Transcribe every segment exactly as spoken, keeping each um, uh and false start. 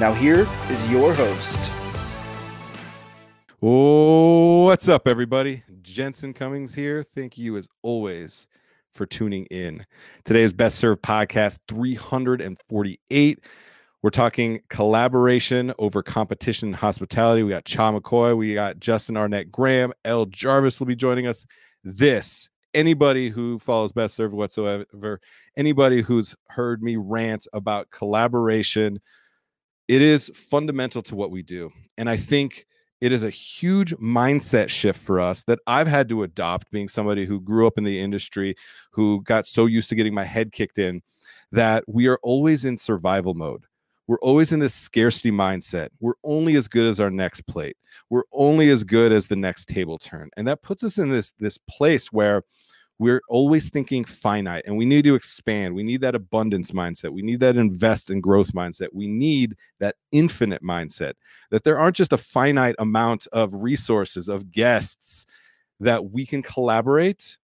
Now here is your host. Oh, what's up, everybody? Jensen Cummings here. Thank you, as always, for tuning in. Today's Best Served Podcast three forty-eight. We're talking collaboration over competition, hospitality. We got Cha McCoy. We got Justin Arnett Graham. Elle Jarvis will be joining us. This Anybody who follows Best Served whatsoever, anybody who's heard me rant about collaboration, it is fundamental to what we do. And I think it is a huge mindset shift for us that I've had to adopt, being somebody who grew up in the industry, who got so used to getting my head kicked in, that we are always in survival mode. We're always in this scarcity mindset. We're only as good as our next plate. We're only as good as the next table turn. And that puts us in this, this place where we're always thinking finite, and we need to expand. We need that abundance mindset. We need that invest and growth mindset. We need that infinite mindset, that there aren't just a finite amount of resources, of guests, that we can collaborate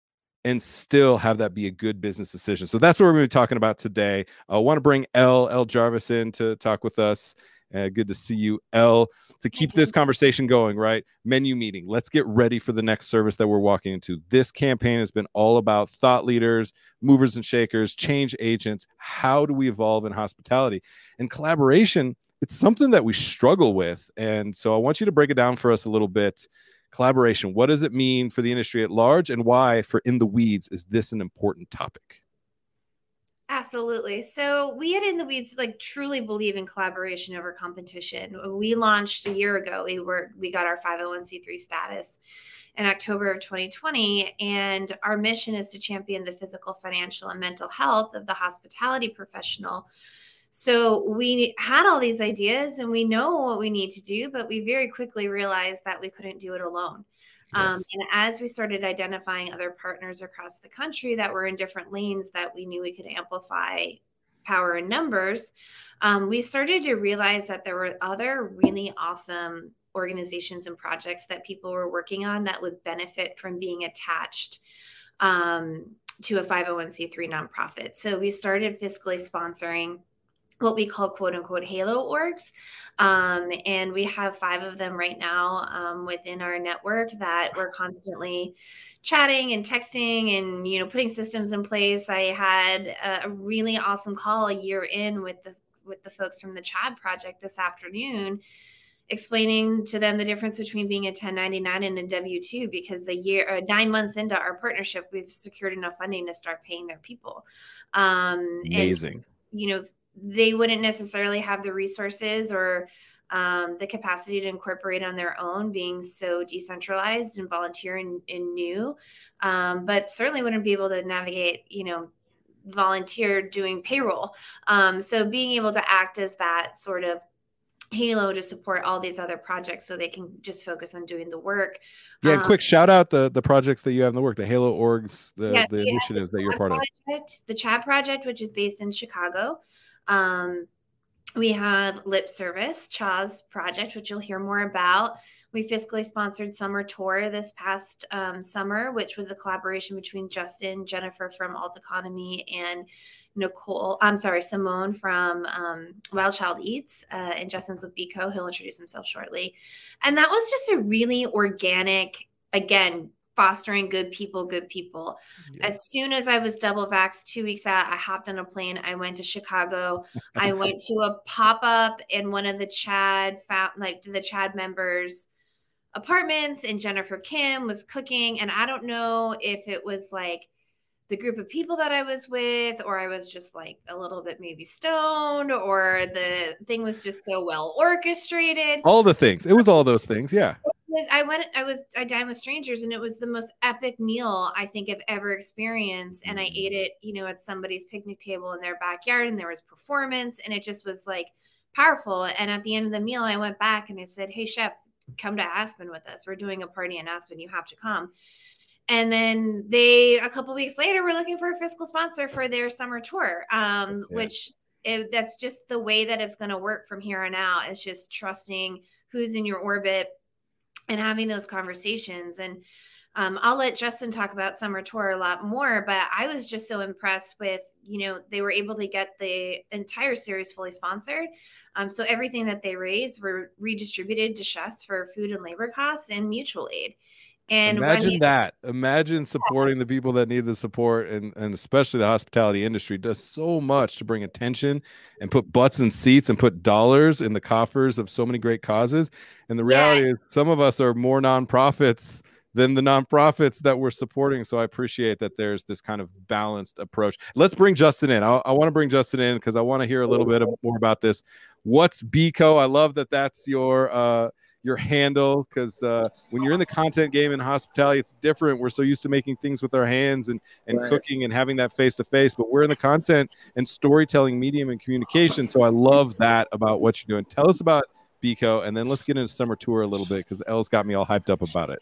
and still have that be a good business decision. So that's what we're going to be talking about today. I want to bring Elle, Elle Jarvis in to talk with us. Uh, good to see you, Elle. To keep this conversation going, right? Menu meeting. Let's get ready for the next service that we're walking into. This campaign has been all about thought leaders, movers and shakers, change agents. How do we evolve in hospitality? And collaboration, it's something that we struggle with. And so I want you to break it down for us a little bit. Collaboration, what does it mean for the industry at large, and why, for In the Weeds, is this an important topic? Absolutely. So we at In the Weeds like truly believe in collaboration over competition. We launched a year ago. We were we got our five oh one c three status in October of twenty twenty, and our mission is to champion the physical, financial, and mental health of the hospitality professional. So we had all these ideas and we know what we need to do, but we very quickly realized that we couldn't do it alone. Yes. Um, and as we started identifying other partners across the country that were in different lanes that we knew we could amplify power in numbers, um, we started to realize that there were other really awesome organizations and projects that people were working on that would benefit from being attached um, to a five oh one c three nonprofit. So we started fiscally sponsoring what we call quote unquote halo orgs. Um, and we have five of them right now um, within our network that we're constantly chatting and texting and, you know, putting systems in place. I had a, a really awesome call a year in with the, with the folks from the CHAAD project this afternoon, explaining to them the difference between being a ten ninety-nine and a W two, because a year or nine months into our partnership, we've secured enough funding to start paying their people. Um, Amazing. And, you know, they wouldn't necessarily have the resources or um, the capacity to incorporate on their own, being so decentralized and volunteer and, and new, um, but certainly wouldn't be able to navigate, you know, volunteer doing payroll. Um, so being able to act as that sort of halo to support all these other projects so they can just focus on doing the work. Yeah, and um, quick shout out the the projects that you have in the work, the halo orgs, the, yeah, so the initiatives the that you're part project, of. The CHAAD project, which is based in Chicago. Um, we have Lip Service, CHAAD's project, which you'll hear more about. We fiscally sponsored Summer Tour this past um, summer, which was a collaboration between Justin, Jennifer from Alt Economy, and Nicole, I'm sorry, Simone from um, Wild Child Eats, uh, and Justin's with Biko. He'll introduce himself shortly. And that was just a really organic, again, fostering good people, good people. Yeah. As soon as I was double vaxxed, two weeks out, I hopped on a plane. I went to Chicago. I went to a pop-up in one of the CHAAD, like the CHAAD members' apartments, and Jennifer Kim was cooking. And I don't know if it was like the group of people that I was with, or I was just like a little bit maybe stoned, or the thing was just so well orchestrated. All the things. It was all those things. Yeah. I went, I was, I dined with strangers, and it was the most epic meal I think I've ever experienced. And I ate it, you know, at somebody's picnic table in their backyard, and there was performance, and it just was like powerful. And at the end of the meal, I went back and I said, hey, chef, come to Aspen with us. We're doing a party in Aspen. You have to come. And then they, a couple weeks later, were looking for a fiscal sponsor for their summer tour, um, yeah. which it, that's just the way that it's going to work from here on out. It's just trusting who's in your orbit and having those conversations. And um, I'll let Justin talk about summer tour a lot more, but I was just so impressed with, you know, they were able to get the entire series fully sponsored. Um, so everything that they raised were redistributed to chefs for food and labor costs and mutual aid. And imagine you- that. Imagine supporting yeah. the people that need the support, and, and especially the hospitality industry does so much to bring attention and put butts in seats and put dollars in the coffers of so many great causes. And the reality yeah. is some of us are more nonprofits than the nonprofits that we're supporting. So I appreciate that there's this kind of balanced approach. Let's bring Justin in. I'll, I want to bring Justin in because I want to hear a little bit more about this. What's Biko? I love that that's your uh, your handle, because uh, when you're in the content game in hospitality, it's different. We're so used to making things with our hands and, and right. cooking and having that face-to-face, but we're in the content and storytelling medium and communication. So I love that about what you're doing. Tell us about Biko, and then let's get into summer tour a little bit because Elle's got me all hyped up about it.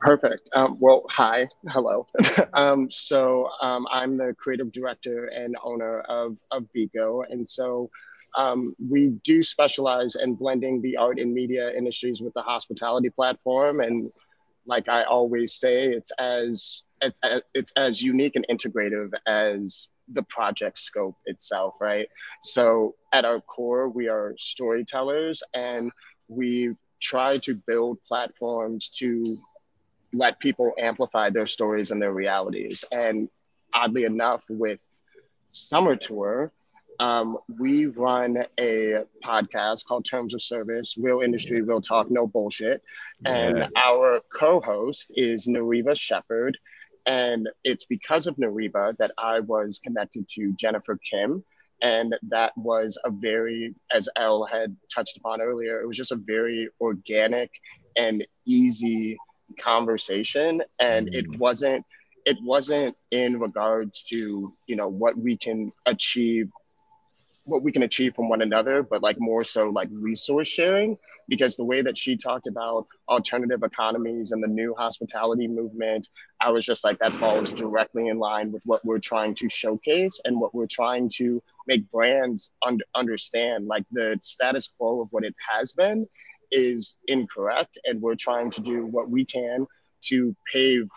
Perfect. Um, well, hi. Hello. um, so um, I'm the creative director and owner of, of Biko. And so um, we do specialize in blending the art and media industries with the hospitality platform. And like I always say, it's as it's, it's as unique and integrative as the project scope itself, right? So at our core, we are storytellers, and we've tried to build platforms to let people amplify their stories and their realities. And oddly enough, with Summer Tour, um, we run a podcast called Terms of Service, Real Industry, Real Talk, No Bullshit. And yes. our co-host is Nariva Shepherd. And it's because of Nariva that I was connected to Jennifer Kim. And that was a very, as Elle had touched upon earlier, it was just a very organic and easy conversation, and it wasn't it wasn't in regards to, you know, what we can achieve what we can achieve from one another, but like more so like resource sharing, because the way that she talked about alternative economies and the new hospitality movement, I was just like, that falls directly in line with what we're trying to showcase and what we're trying to make brands un- understand. Like the status quo of what it has been is incorrect, and we're trying to do what we can to pave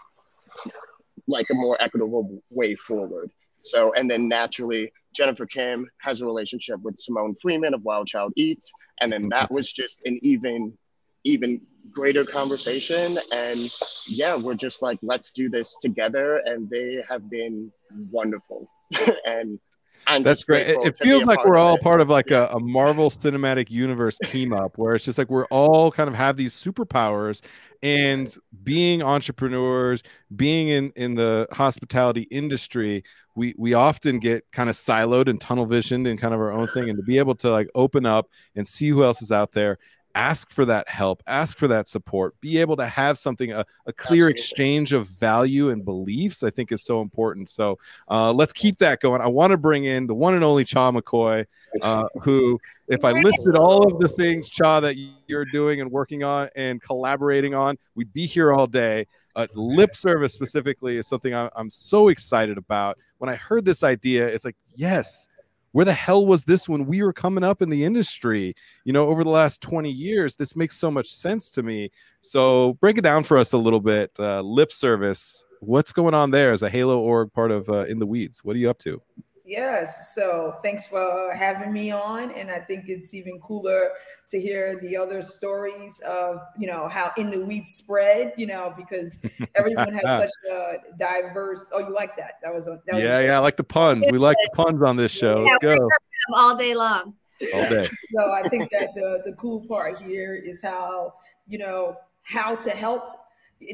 like a more equitable way forward. So, and then naturally, Jennifer Kim has a relationship with Simone Freeman of Wild Child Eats, and then that was just an even even greater conversation. And yeah, we're just like, let's do this together, and they have been wonderful. and I'm That's great. It feels like we're all part of like yeah. a, a Marvel Cinematic Universe team up, where it's just like we're all kind of have these superpowers, and being entrepreneurs, being in, in the hospitality industry, we, we often get kind of siloed and tunnel visioned and kind of our own thing. And to be able to like open up and see who else is out there, ask for that help, ask for that support, be able to have something, a, a clear Absolutely. exchange of value and beliefs, I think is so important. So uh, let's keep that going. I want to bring in the one and only Cha McCoy, uh, who, if I listed all of the things, Cha, that you're doing and working on and collaborating on, we'd be here all day. Uh, lip service specifically is something I, I'm so excited about. When I heard this idea, it's like, yes, where the hell was this when we were coming up in the industry? You know, over the last twenty years, this makes so much sense to me. So break it down for us a little bit. Uh, Lip Service, what's going on there as a Halo org, part of uh, In the Weeds? What are you up to? Yes, so thanks for having me on. And I think it's even cooler to hear the other stories of, you know, how In the Weeds spread, you know, because everyone has such a diverse, oh, you like that? That was, that was yeah, yeah, I like the puns. We like the puns on this show. Let's go. All day long. All day. So I think that the, the cool part here is how, you know, how to help.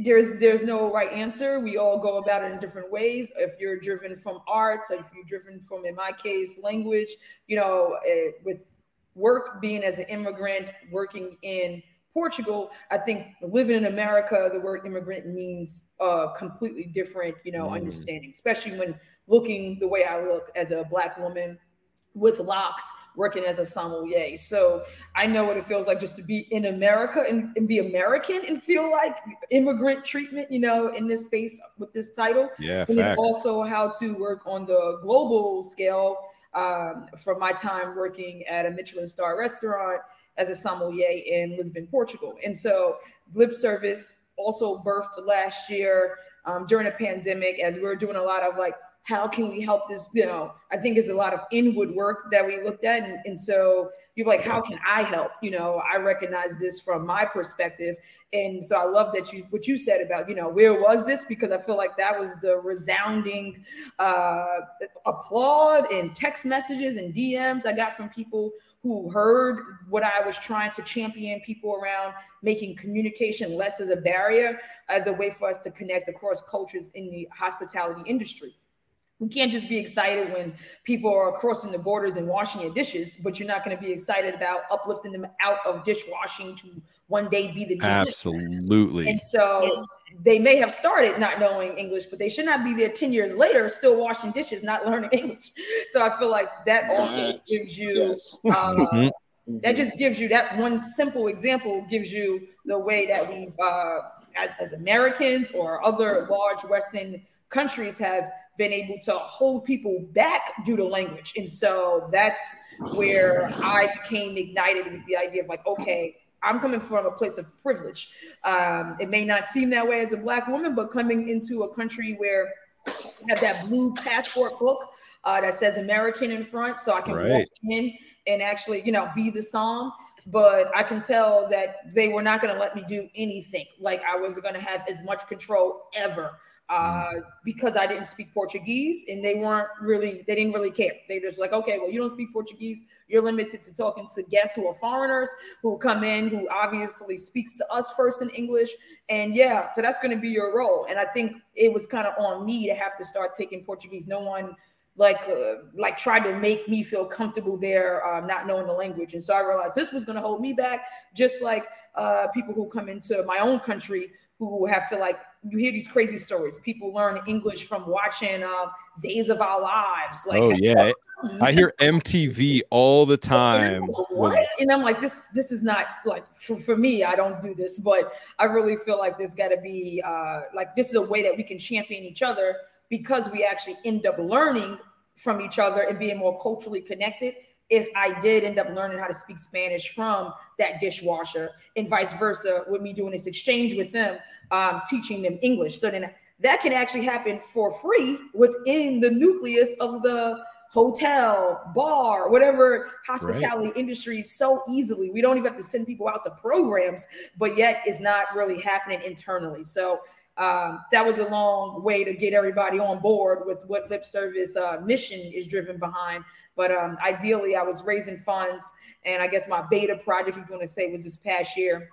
There's there's no right answer. We all go about it in different ways. If you're driven from arts, if you're driven from, in my case, language, you know, uh, with work, being as an immigrant, working in Portugal, I think living in America, the word immigrant means uh, completely different, you know, mm. understanding, especially when looking the way I look as a Black woman with locks working as a sommelier. So I know what it feels like just to be in America and, and be American and feel like immigrant treatment, you know, in this space with this title. Yeah, and fact. Then also how to work on the global scale um, from my time working at a Michelin star restaurant as a sommelier in Lisbon, Portugal. And so Lip Service also birthed last year um, during a pandemic, as we were doing a lot of like, how can we help this? You know, I think it's a lot of inward work that we looked at. And, and so you're like, how can I help? You know, I recognize this from my perspective. And so I love that you, what you said about, you know, where was this? Because I feel like that was the resounding uh, applaud and text messages and D Ms I got from people who heard what I was trying to champion people around, making communication less as a barrier, as a way for us to connect across cultures in the hospitality industry. We can't just be excited when people are crossing the borders and washing your dishes, but you're not going to be excited about uplifting them out of dishwashing to one day be the gym. Absolutely. And so they may have started not knowing English, but they should not be there ten years later still washing dishes, not learning English. So I feel like that also that, gives you, yes. uh, that just gives you that one simple example gives you the way that we, uh, as, as Americans or other large Western countries have been able to hold people back due to language. And so that's where I became ignited with the idea of like, okay, I'm coming from a place of privilege. Um, it may not seem that way as a Black woman, but coming into a country where I have that blue passport book uh, that says American in front, so I can right. walk in and actually, you know, be the psalm. But I can tell that they were not going to let me do anything. Like I was going to have as much control ever. Uh, because I didn't speak Portuguese and they weren't really, they didn't really care. They just like, okay, well, you don't speak Portuguese. You're limited to talking to guests who are foreigners who come in, who obviously speaks to us first in English. And yeah, so that's going to be your role. And I think it was kind of on me to have to start taking Portuguese. No one like, uh, like tried to make me feel comfortable there, uh, not knowing the language. And so I realized this was going to hold me back, just like uh, people who come into my own country who have to like, you hear these crazy stories. People learn English from watching uh, Days of Our Lives. Like, oh yeah, I hear M T V all the time. What? And I'm like, this, this is not like for, for me. I don't do this, but I really feel like there's got to be uh, like this is a way that we can champion each other because we actually end up learning from each other and being more culturally connected. If I did end up learning how to speak Spanish from that dishwasher and vice versa with me doing this exchange with them, um, teaching them English. So then that can actually happen for free within the nucleus of the hotel, bar, whatever hospitality right. industry so easily. We don't even have to send people out to programs, but yet it's not really happening internally. So um, that was a long way to get everybody on board with what Lip Service uh, mission is driven behind. But um, ideally, I was raising funds, and I guess my beta project, if you want to say, was this past year.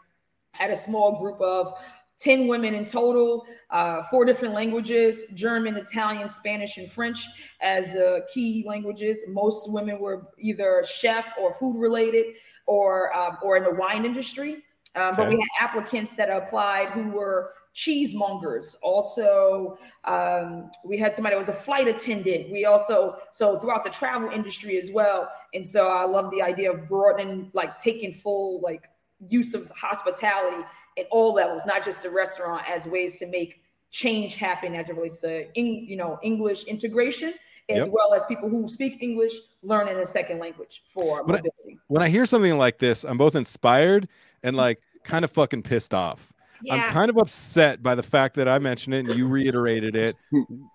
I had a small group of ten women in total, uh, four different languages, German, Italian, Spanish, and French as the key languages. Most women were either chef or food-related or, um, or in the wine industry. Um, but okay. we had applicants that applied who were cheesemongers. Also, um, we had somebody who was a flight attendant. We also, so throughout the travel industry as well. And so I love the idea of broadening, like taking full like use of hospitality at all levels, not just the restaurant, as ways to make change happen as it relates to, in, you know, English integration, as yep. well as people who speak English learning a second language for when mobility. I, when I hear something like this, I'm both inspired and like kind of fucking pissed off. Yeah. I'm kind of upset by the fact that I mentioned it and you reiterated it.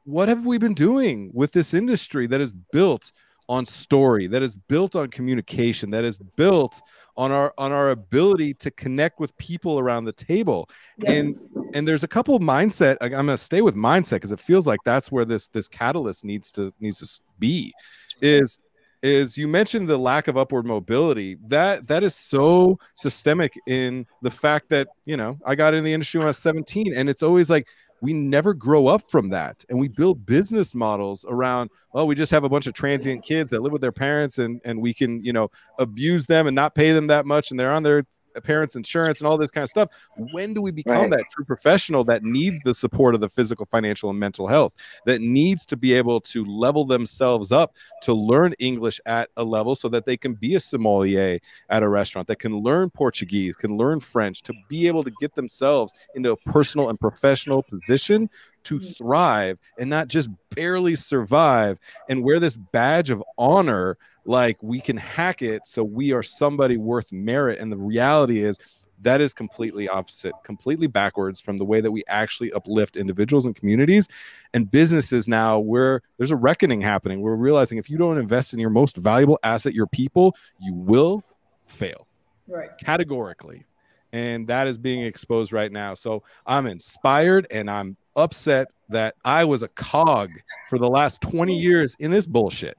What have we been doing with this industry that is built on story, that is built on communication, that is built on our on our ability to connect with people around the table? Yes. And and there's a couple of mindset. I'm going to stay with mindset because it feels like that's where this this catalyst needs to needs to be. Is is you mentioned the lack of upward mobility. That that is so systemic in the fact that, you know, I got in the industry when I was seventeen, and it's always like we never grow up from that. And we build business models around, well, we just have a bunch of transient kids that live with their parents, and, and we can, you know, abuse them and not pay them that much. And they're on their parents' insurance and all this kind of stuff. When do we become right. that true professional that needs the support of the physical, financial, and mental health, that needs to be able to level themselves up to learn English at a level so that they can be a sommelier at a restaurant, that can learn Portuguese, can learn French, to be able to get themselves into a personal and professional position to thrive and not just barely survive and wear this badge of honor like we can hack it so we are somebody worth merit. And the reality is that is completely opposite, completely backwards from the way that we actually uplift individuals and communities and businesses. Now where there's a reckoning happening, we're realizing if you don't invest in your most valuable asset, your people, you will fail, right? Categorically. And that is being exposed right now. So I'm inspired and I'm upset that I was a cog for the last twenty years in this bullshit.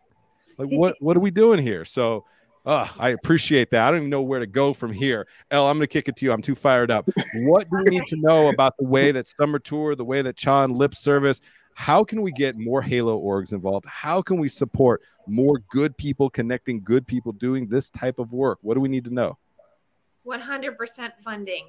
Like, what, what are we doing here? So uh, I appreciate that. I don't even know where to go from here. Elle, I'm going to kick it to you. I'm too fired up. What do we need to know about the way that Summer Tour, the way that Cha and Lip Service, how can we get more Halo orgs involved? How can we support more good people, connecting good people, doing this type of work? What do we need to know? one hundred percent funding.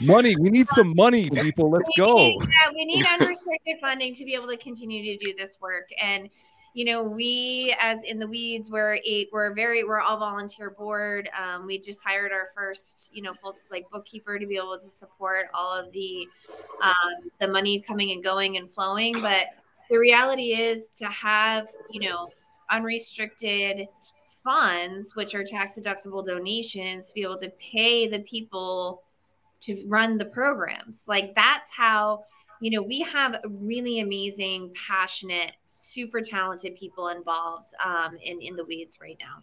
Money. We need some money, people. Let's we go. Need, yeah, we need unrestricted funding to be able to continue to do this work. And, you know, we, as In the Weeds, we're eight, we're very, we're all volunteer board. Um, we just hired our first, you know, full like bookkeeper to be able to support all of the, um, the money coming and going and flowing. But the reality is to have, you know, unrestricted funds, which are tax deductible donations, to be able to pay the people to run the programs. Like, that's how, you know, we have really amazing, passionate, super talented people involved um, in, in the weeds right now.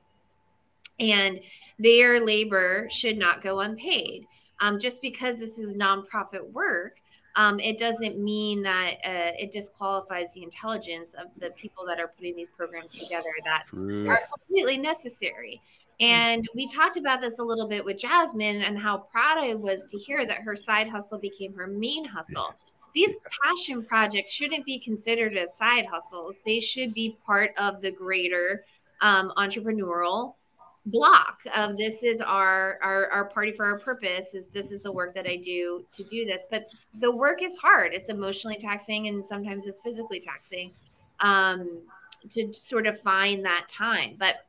And their labor should not go unpaid. Um, just because this is nonprofit work, Um, it doesn't mean that uh, it disqualifies the intelligence of the people that are putting these programs together that Truth. Are completely necessary. And we talked about this a little bit with Jasmine and how proud I was to hear that her side hustle became her main hustle. These passion projects shouldn't be considered as side hustles. They should be part of the greater um, entrepreneurial block of this is our, our our party for our purpose, is this is the work that I do to do this. But the work is hard. It's emotionally taxing and sometimes it's physically taxing um to sort of find that time. But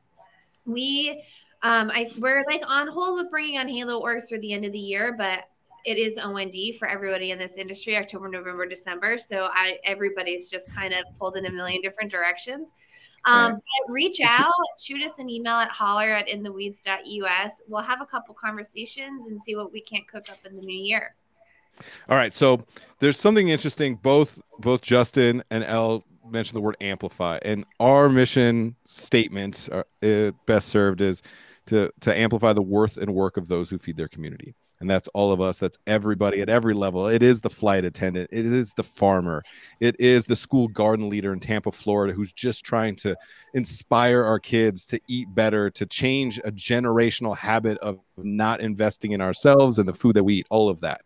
we um I we're like on hold with bringing on Halo Orgs through the end of the year, but it is O N D for everybody in this industry, October, November, December. So I everybody's just kind of pulled in a million different directions. Um, but reach out, shoot us an email at holler at in the weeds dot u s. We'll have a couple conversations and see what we can't cook up in the new year. All right. So there's something interesting. Both, both Justin and Elle mentioned the word amplify, and our mission statements are uh, best served is to, to amplify the worth and work of those who feed their community. And that's all of us. That's everybody at every level. It is the flight attendant. It is the farmer. It is the school garden leader in Tampa, Florida, who's just trying to inspire our kids to eat better, to change a generational habit of not investing in ourselves and the food that we eat, all of that.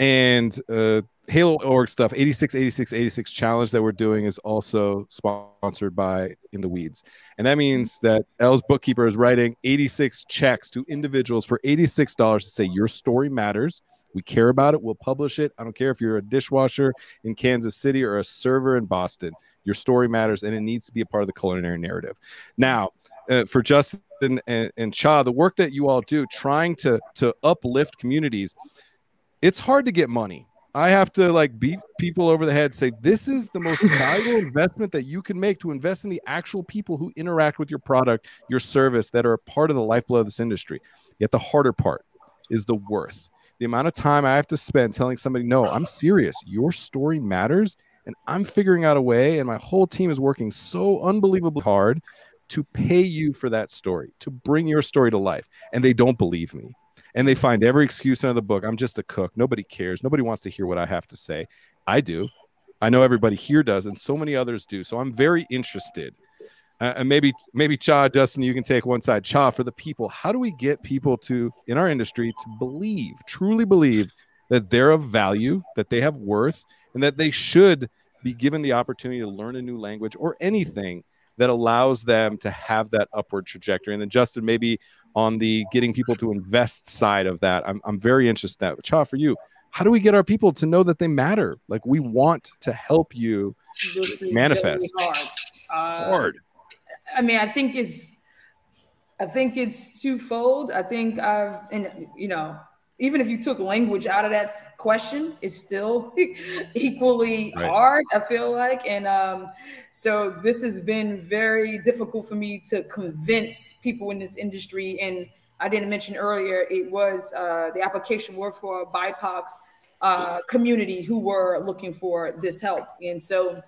And uh, Halo Org stuff, eighty-six, eighty-six, eighty-six challenge that we're doing is also sponsored by In the Weeds. And that means that Elle's bookkeeper is writing eighty-six checks to individuals for eighty-six dollars to say your story matters. We care about it. We'll publish it. I don't care if you're a dishwasher in Kansas City or a server in Boston. Your story matters, and it needs to be a part of the culinary narrative. Now, uh, for Justin and, and Cha, the work that you all do, trying to, to uplift communities, it's hard to get money. I have to like beat people over the head, say this is the most valuable investment that you can make, to invest in the actual people who interact with your product, your service, that are a part of the lifeblood of this industry. Yet the harder part is the worth. The amount of time I have to spend telling somebody, no, I'm serious. Your story matters. And I'm figuring out a way, and my whole team is working so unbelievably hard to pay you for that story, to bring your story to life. And they don't believe me. And they find every excuse under the book. I'm just a cook. Nobody cares. Nobody wants to hear what I have to say. I do. I know everybody here does, and so many others do. So I'm very interested. Uh, and maybe, maybe Cha, Justin, you can take one side. Cha, for the people, how do we get people to, in our industry, to believe, truly believe that they're of value, that they have worth, and that they should be given the opportunity to learn a new language or anything that allows them to have that upward trajectory? And then Justin, maybe on the getting people to invest side of that. I'm I'm very interested in that. Cha, for you, how do we get our people to know that they matter? Like, we want to help you this manifest. Is very hard. Uh, hard. I mean, I think it's, I think it's twofold. I think I've, and you know, even if you took language out of that question, it's still equally right. hard, I feel like. And um, so this has been very difficult for me to convince people in this industry. And I didn't mention earlier, it was uh, the application were for B I P O C uh, community who were looking for this help. And so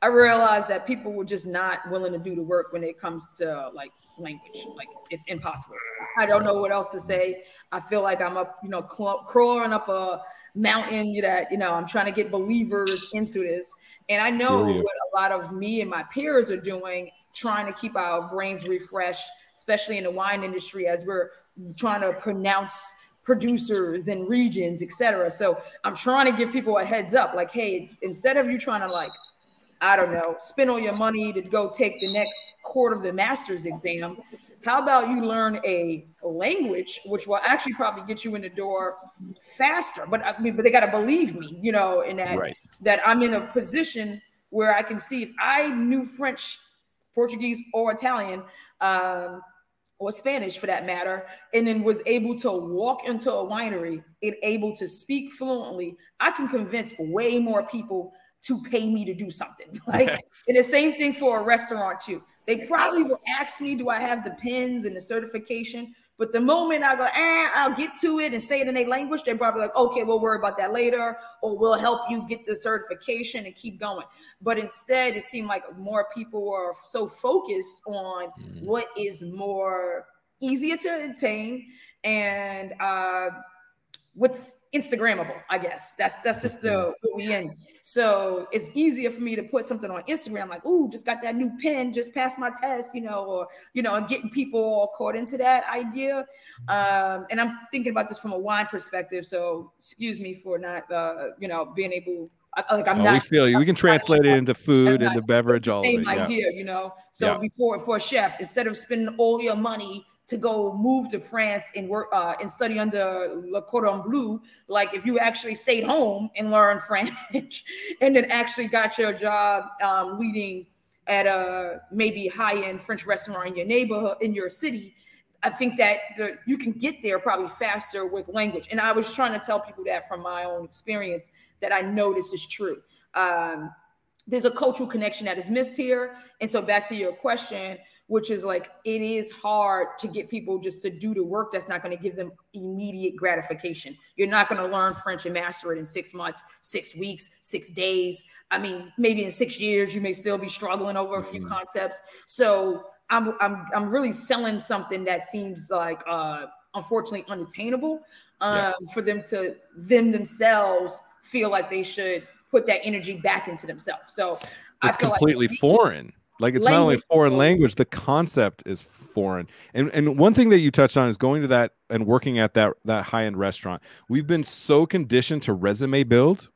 I realized that people were just not willing to do the work when it comes to like language. Like, it's impossible. I don't know what else to say. I feel like I'm up, you know, cl- crawling up a mountain that, you know, I'm trying to get believers into this. And I know Brilliant. What a lot of me and my peers are doing, trying to keep our brains refreshed, especially in the wine industry, as we're trying to pronounce producers and regions, et cetera. So I'm trying to give people a heads up, like, hey, instead of you trying to like, I don't know, spend all your money to go take the next quarter of the master's exam. How about you learn a language, which will actually probably get you in the door faster? But I mean, but they got to believe me, you know, in that, right. that I'm in a position where I can see if I knew French, Portuguese, or Italian, um, or Spanish for that matter, and then was able to walk into a winery and able to speak fluently, I can convince way more people to pay me to do something. Like, yes. And the same thing for a restaurant too. They probably will ask me, do I have the pins and the certification? But the moment I go, eh, I'll get to it and say it in their language, they're probably like, okay, we'll worry about that later, or we'll help you get the certification and keep going. But instead, it seemed like more people are so focused on mm-hmm. what is more easier to attain and uh, what's Instagrammable, I guess. That's that's just the what we in. So it's easier for me to put something on Instagram, like, ooh, just got that new pen, just passed my test, you know, or, you know, getting people all caught into that idea. Um, and I'm thinking about this from a wine perspective. So excuse me for not, uh, you know, being able, like I'm oh, not. We feel you. We can translate it into food and the beverage, all of it. Same idea, yeah. you know. So yeah. before, for a chef, instead of spending all your money to go move to France and work uh, and study under Le Cordon Bleu, like if you actually stayed home and learned French and then actually got your job um, leading at a maybe high-end French restaurant in your neighborhood, in your city, I think that the, you can get there probably faster with language. And I was trying to tell people that from my own experience, that I know this is true. Um, there's a cultural connection that is missed here. And so back to your question, which is like, it is hard to get people just to do the work that's not going to give them immediate gratification. You're not going to learn French and master it in six months, six weeks, six days. I mean, maybe in six years, you may still be struggling over a few mm-hmm. concepts. So I'm, I'm, I'm really selling something that seems like, uh, unfortunately unattainable, um, yeah. for them to them themselves feel like they should put that energy back into themselves. So it's I feel completely like- foreign. Like it's language. Not only foreign language, the concept is foreign. And and one thing that you touched on is going to that and working at that, that high-end restaurant. We've been so conditioned to resume build.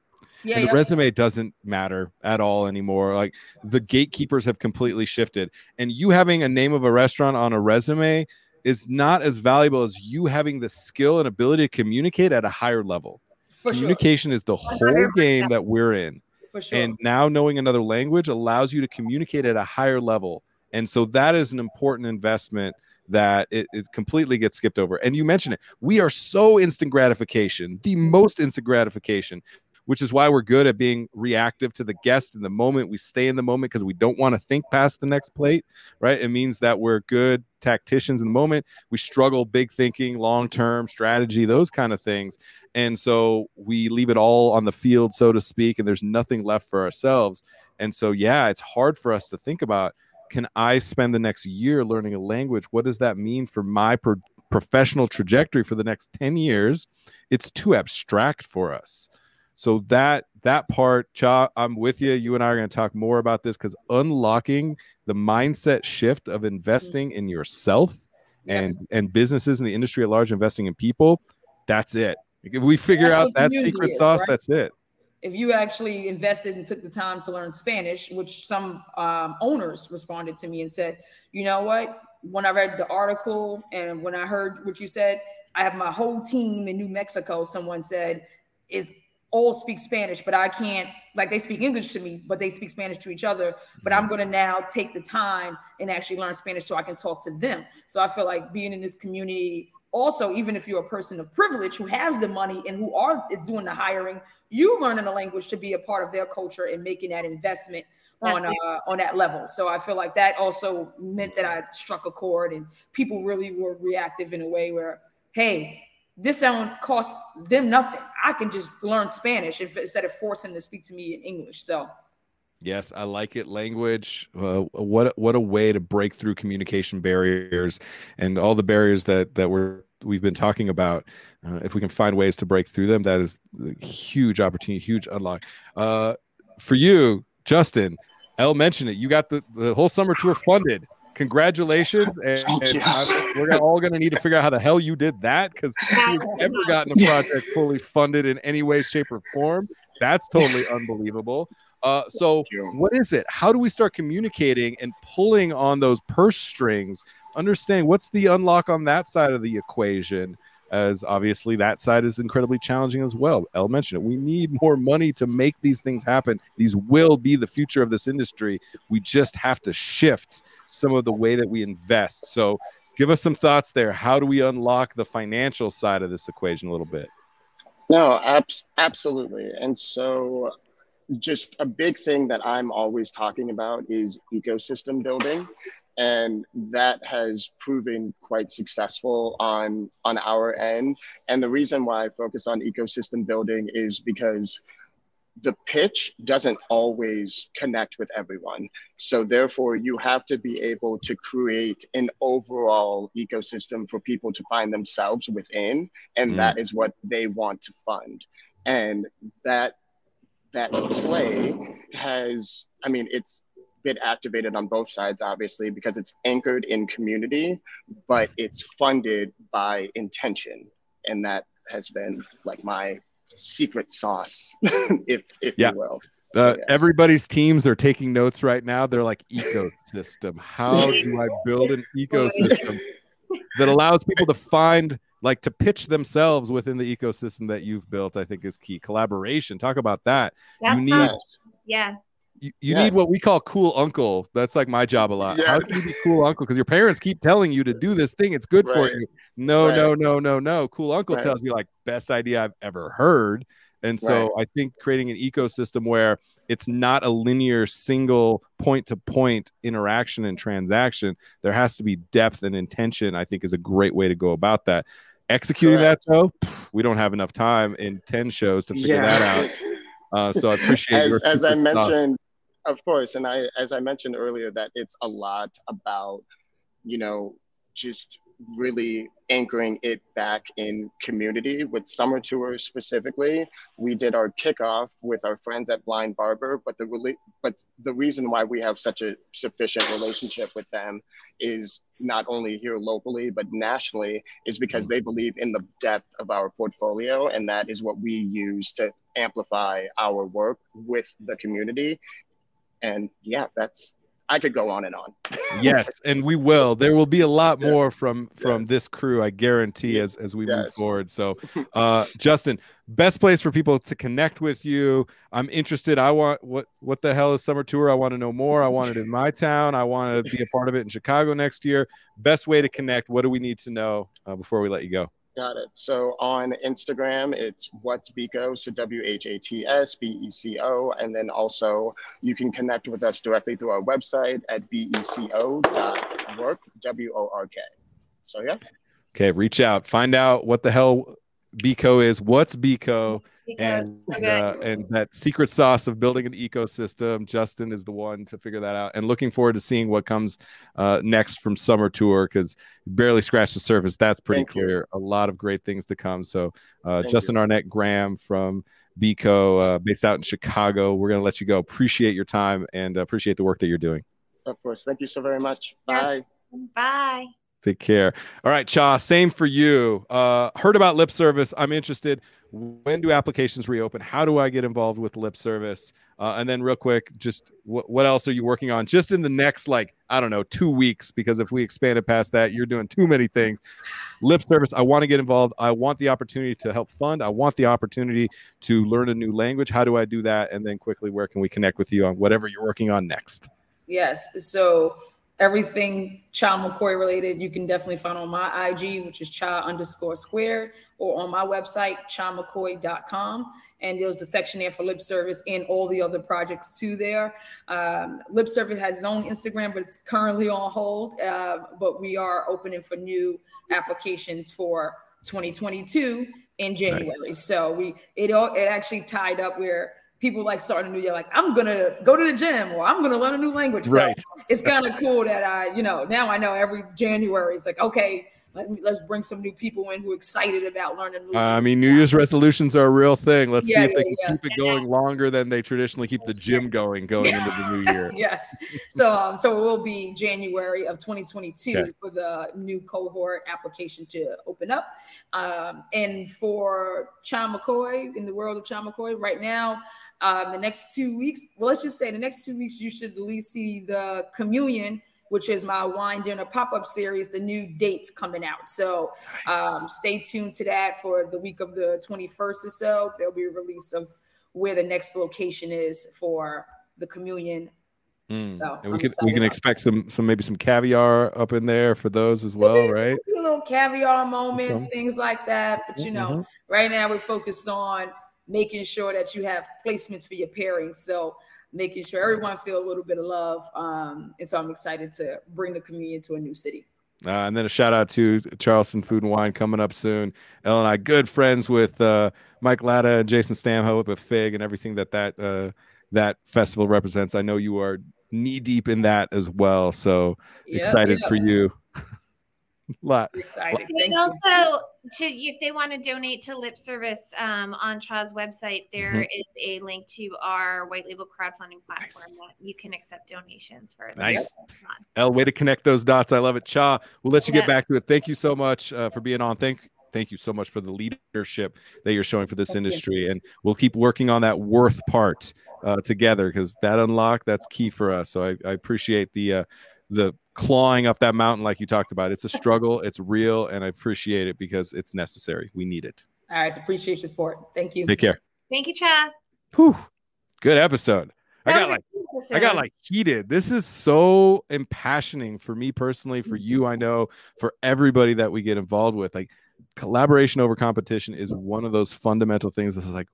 Yeah, and the yeah. resume doesn't matter at all anymore. Like the gatekeepers have completely shifted. And you having a name of a restaurant on a resume is not as valuable as you having the skill and ability to communicate at a higher level. For Communication sure. is the whole one hundred percent game that we're in. For sure. And now knowing another language allows you to communicate at a higher level. And so that is an important investment that it, it completely gets skipped over. And you mentioned it. We are so instant gratification, the most instant gratification, which is why we're good at being reactive to the guest in the moment. We stay in the moment because we don't want to think past the next plate, right? It means that we're good tacticians in the moment. We struggle big thinking, long-term strategy, those kind of things. And so we leave it all on the field, so to speak, and there's nothing left for ourselves. And so, yeah, it's hard for us to think about, can I spend the next year learning a language? What does that mean for my pro- professional trajectory for the next ten years? It's too abstract for us. So that that part, Cha, I'm with you. You and I are going to talk more about this because unlocking the mindset shift of investing mm-hmm. in yourself and, yeah. and businesses in the industry at large, investing in people, that's it. If we figure that's out that secret is, sauce, right? That's it. If you actually invested and took the time to learn Spanish, which some um, owners responded to me and said, you know what? when I read the article and when I heard what you said, I have my whole team in New Mexico, someone said, is all speak Spanish, but I can't, like they speak English to me, but they speak Spanish to each other. But I'm going to now take the time and actually learn Spanish so I can talk to them. So I feel like being in this community, also, even if you're a person of privilege who has the money and who are doing the hiring, you learning the language to be a part of their culture and making that investment on uh, on that level. So I feel like that also meant that I struck a chord and people really were reactive in a way where, hey, this sound costs them nothing. I can just learn Spanish if, instead of forcing them to speak to me in English. So, yes, I like it. Language. Uh, what what a way to break through communication barriers and all the barriers that that we're we've been talking about. Uh, if we can find ways to break through them, that is a huge opportunity, huge unlock uh, for you, Justin. Elle mentioned it. You got the, the whole summer tour funded. Congratulations. And, and I, we're all going to need to figure out how the hell you did that, because you've never gotten a project fully funded in any way, shape, or form. That's totally unbelievable. Uh, so what is it? How do we start communicating and pulling on those purse strings, understanding what's the unlock on that side of the equation, as obviously that side is incredibly challenging as well. Elle mentioned it. We need more money to make these things happen. These will be the future of this industry. We just have to shift some of the way that we invest. So give us some thoughts there. How do we unlock the financial side of this equation a little bit? No, ab- absolutely. And so just a big thing that I'm always talking about is ecosystem building. And that has proven quite successful on, on our end. And the reason why I focus on ecosystem building is because the pitch doesn't always connect with everyone. So therefore, you have to be able to create an overall ecosystem for people to find themselves within. And mm. that is what they want to fund. And that that play has, I mean, it's bit activated on both sides, obviously, because it's anchored in community, but it's funded by intention. And that has been like my secret sauce, if if yeah. you will. So, uh, yes. Everybody's teams are taking notes right now. They're like, ecosystem. How do I build an ecosystem that allows people to find, like to pitch themselves within the ecosystem that you've built, I think is key. Collaboration. Talk about that. That's you need, how, yeah. You, you yeah. need what we call cool uncle. That's like my job a lot. Yeah. How do you be cool uncle? Because your parents keep telling you to do this thing. It's good right. for you. No, right. no, no, no, no. Cool uncle right. tells me like best idea I've ever heard. And so right. I think creating an ecosystem where it's not a linear single point-to-point interaction and transaction. There has to be depth and intention, I think, is a great way to go about that. Executing Correct. that, though, we don't have enough time in ten shows to figure yeah. that out. Uh, so I appreciate as, your as I mentioned. Of course. And I, as I mentioned earlier, that it's a lot about, you know, just really anchoring it back in community. With Summer Tour specifically, we did our kickoff with our friends at Blind Barber, but the really, but the reason why we have such a sufficient relationship with them is not only here locally, but nationally, is because they believe in the depth of our portfolio. And that is what we use to amplify our work with the community. And yeah, that's, I could go on and on. Yes, and we will. There will be a lot more yeah. from from yes. this crew, I guarantee, as, as we yes. move forward. So, uh, Justin, best place for people to connect with you. I'm interested. I want, what what the hell is Summer Tour? I want to know more. I want it in my town. I want to be a part of it in Chicago next year. Best way to connect. What do we need to know uh, before we let you go? Got it. So on Instagram, it's What's Biko, so W H A T S B E C O. And then also you can connect with us directly through our website at beco dot work, W O R K. So, yeah. Okay, reach out. Find out what the hell Biko is, what's Biko, and, okay. uh, and that secret sauce of building an ecosystem. Justin is the one to figure that out. And looking forward to seeing what comes uh, next from Summer Tour, because barely scratched the surface. That's pretty Thank clear. You. A lot of great things to come. So uh, Justin you. Arnett Graham from Biko, uh, based out in Chicago. We're going to let you go. Appreciate your time and uh, appreciate the work that you're doing. Of course. Thank you so very much. Bye. Yes. Bye. Take care. All right, Cha, same for you. Uh, heard about Lip Service. I'm interested. when do applications reopen? How do I get involved with Lip Service? Uh, and then real quick, just w- what else are you working on just in the next, like, I don't know, two weeks? Because if we expand it past that, you're doing too many things. Lip Service, I want to get involved. I want the opportunity to help fund. I want the opportunity to learn a new language. How do I do that? And then quickly, where can we connect with you on whatever you're working on next? Yes. So everything Cha McCoy related, you can definitely find on my I G, which is Cha underscore squared, or on my website, cha mccoy dot com. And there's a section there for Lip Service and all the other projects too there. Um, Lip Service has its own Instagram, but it's currently on hold. Uh, but we are opening for new applications for twenty twenty-two in January. Nice. So we it all, it actually tied up where people like starting a new year, like, I'm going to go to the gym or I'm going to learn a new language. Right. So it's kind of cool that I, you know, now I know every January it's like, okay, let me, let's bring some new people in who are excited about learning. New uh, I mean, New Year's resolutions are a real thing. Let's yeah, see if yeah, they can yeah. keep it going longer than they traditionally keep the gym going, going into the new year. Yes. So, um, so it will be January of twenty twenty-two okay. for the new cohort application to open up. Um, and for Cha McCoy, in the world of Cha McCoy right now, um, the next two weeks, well, let's just say the next two weeks, you should at least see the communion, which is my wine dinner pop-up series, the new dates coming out. So nice. um, stay tuned to that for the week of the twenty-first or so. There'll be a release of where the next location is for the communion. Mm. So, and we I'm can we can expect that. some some maybe some caviar up in there for those as well, maybe, right? Maybe little caviar moments, things like that. But, you know, mm-hmm. right now we're focused on making sure that you have placements for your pairings. So making sure everyone feel a little bit of love. Um, and so I'm excited to bring the community to a new city. Uh, and then a shout out to Charleston Food and Wine coming up soon. Elle and I, good friends with uh, Mike Latta and Jason Stamhope at Fig and everything that that, uh, that festival represents. I know you are knee deep in that as well. So yeah, excited yeah. for you. Lot. Excited. And also, to if they want to donate to Lip Service um, on Cha's website, there mm-hmm. is a link to our white label crowdfunding platform nice. that you can accept donations for. Nice. Elle, way to connect those dots. I love it. Cha, we'll let you get yeah. back to it. Thank you so much uh, for being on. Thank Thank you so much for the leadership that you're showing for this Thank industry. You. And we'll keep working on that worth part uh, together, because that unlock, that's key for us. So I, I appreciate the uh, the clawing up that mountain like you talked about. It's a struggle. It's real. And I appreciate it because it's necessary. We need it. All right. So appreciate your support. Thank you. Take care. Thank you, Cha. Whew. Good episode. That I got like episode. I got like heated. This is so impassioning for me personally, for you, I know, for everybody that we get involved with. Like, collaboration over competition is one of those fundamental things. This is like,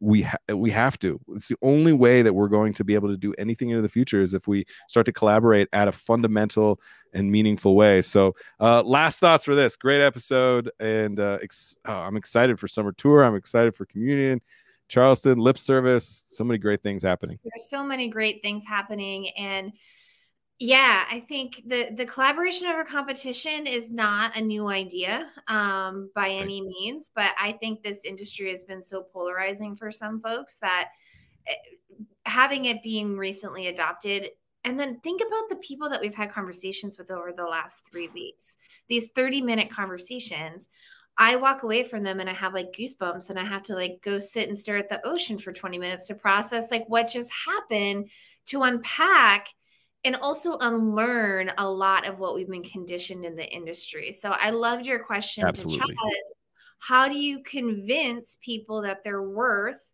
we ha- we have to. It's the only way that we're going to be able to do anything into the future is if we start to collaborate at a fundamental and meaningful way. So uh, last thoughts for this great episode. And uh, ex- oh, I'm excited for Summer Tour. I'm excited for Communion, Charleston, Lip Service. So many great things happening. There's so many great things happening. And yeah, I think the, the collaboration over competition is not a new idea um, by any means, but I think this industry has been so polarizing for some folks that having it being recently adopted, and then think about the people that we've had conversations with over the last three weeks, these thirty minute conversations. I walk away from them and I have like goosebumps and I have to like go sit and stare at the ocean for twenty minutes to process like what just happened, to unpack and also unlearn a lot of what we've been conditioned in the industry. So I loved your question. Absolutely. To Cha, how do you convince people that they're worth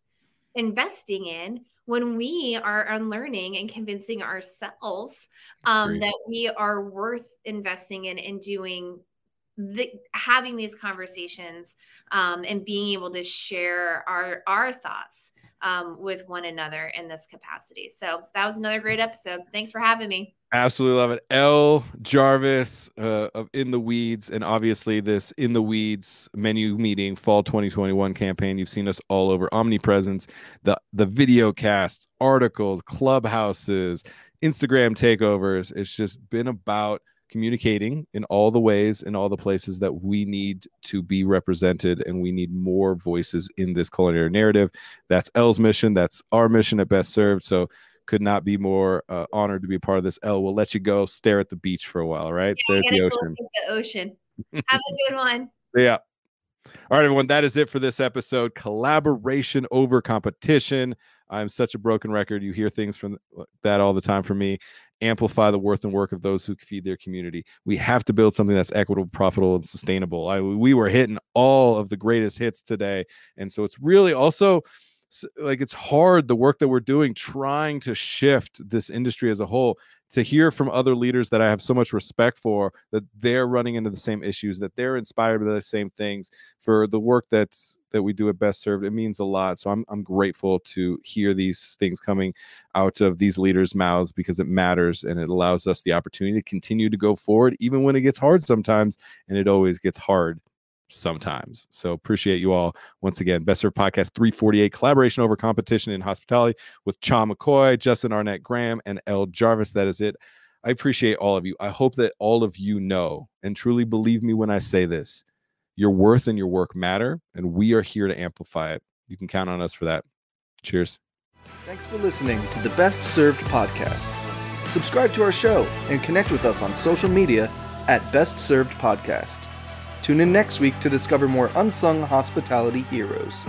investing in when we are unlearning and convincing ourselves um, that we are worth investing in and doing the, having these conversations um, and being able to share our, our thoughts Um, with one another in this capacity. So that was another great episode. Thanks for having me. Absolutely love it. Elle Jarvis uh, of In the Weeds, and obviously this In the Weeds menu meeting, fall twenty twenty-one campaign. You've seen us all over, omnipresence, the, the video casts, articles, clubhouses, Instagram takeovers. It's just been about communicating in all the ways, in all the places that we need to be represented, and we need more voices in this culinary narrative. That's Elle's mission. That's our mission at Best Served. So could not be more uh, honored to be a part of this. Elle, we'll let you go stare at the beach for a while, right? Yeah, stare at the ocean. the ocean. Have a good one. Yeah. All right, everyone, that is it for this episode. Collaboration over competition. I'm such a broken record. You hear things from that all the time from me. Amplify the worth and work of those who feed their community. We have to build something that's equitable, profitable, and sustainable. I, we were hitting all of the greatest hits today. And so it's really also like it's hard, the work that we're doing, trying to shift this industry as a whole. To hear from other leaders that I have so much respect for, that they're running into the same issues, that they're inspired by the same things, for the work that's that we do at Best Served, it means a lot. So I'm I'm grateful to hear these things coming out of these leaders' mouths, because it matters and it allows us the opportunity to continue to go forward, even when it gets hard sometimes, and it always gets hard sometimes. So appreciate you all once again. Best Served Podcast three forty-eight, collaboration over competition in hospitality, with Cha McCoy, Justin Arnett Graham, and Elle Jarvis. That is it. I appreciate all of you. I hope that all of you know and truly believe me when I say this. Your worth and your work matter, and we are here to amplify it. You can count on us for that. Cheers. Thanks for listening to the Best Served Podcast. Subscribe to our show and connect with us on social media at Best Served Podcast. Tune in next week to discover more unsung hospitality heroes.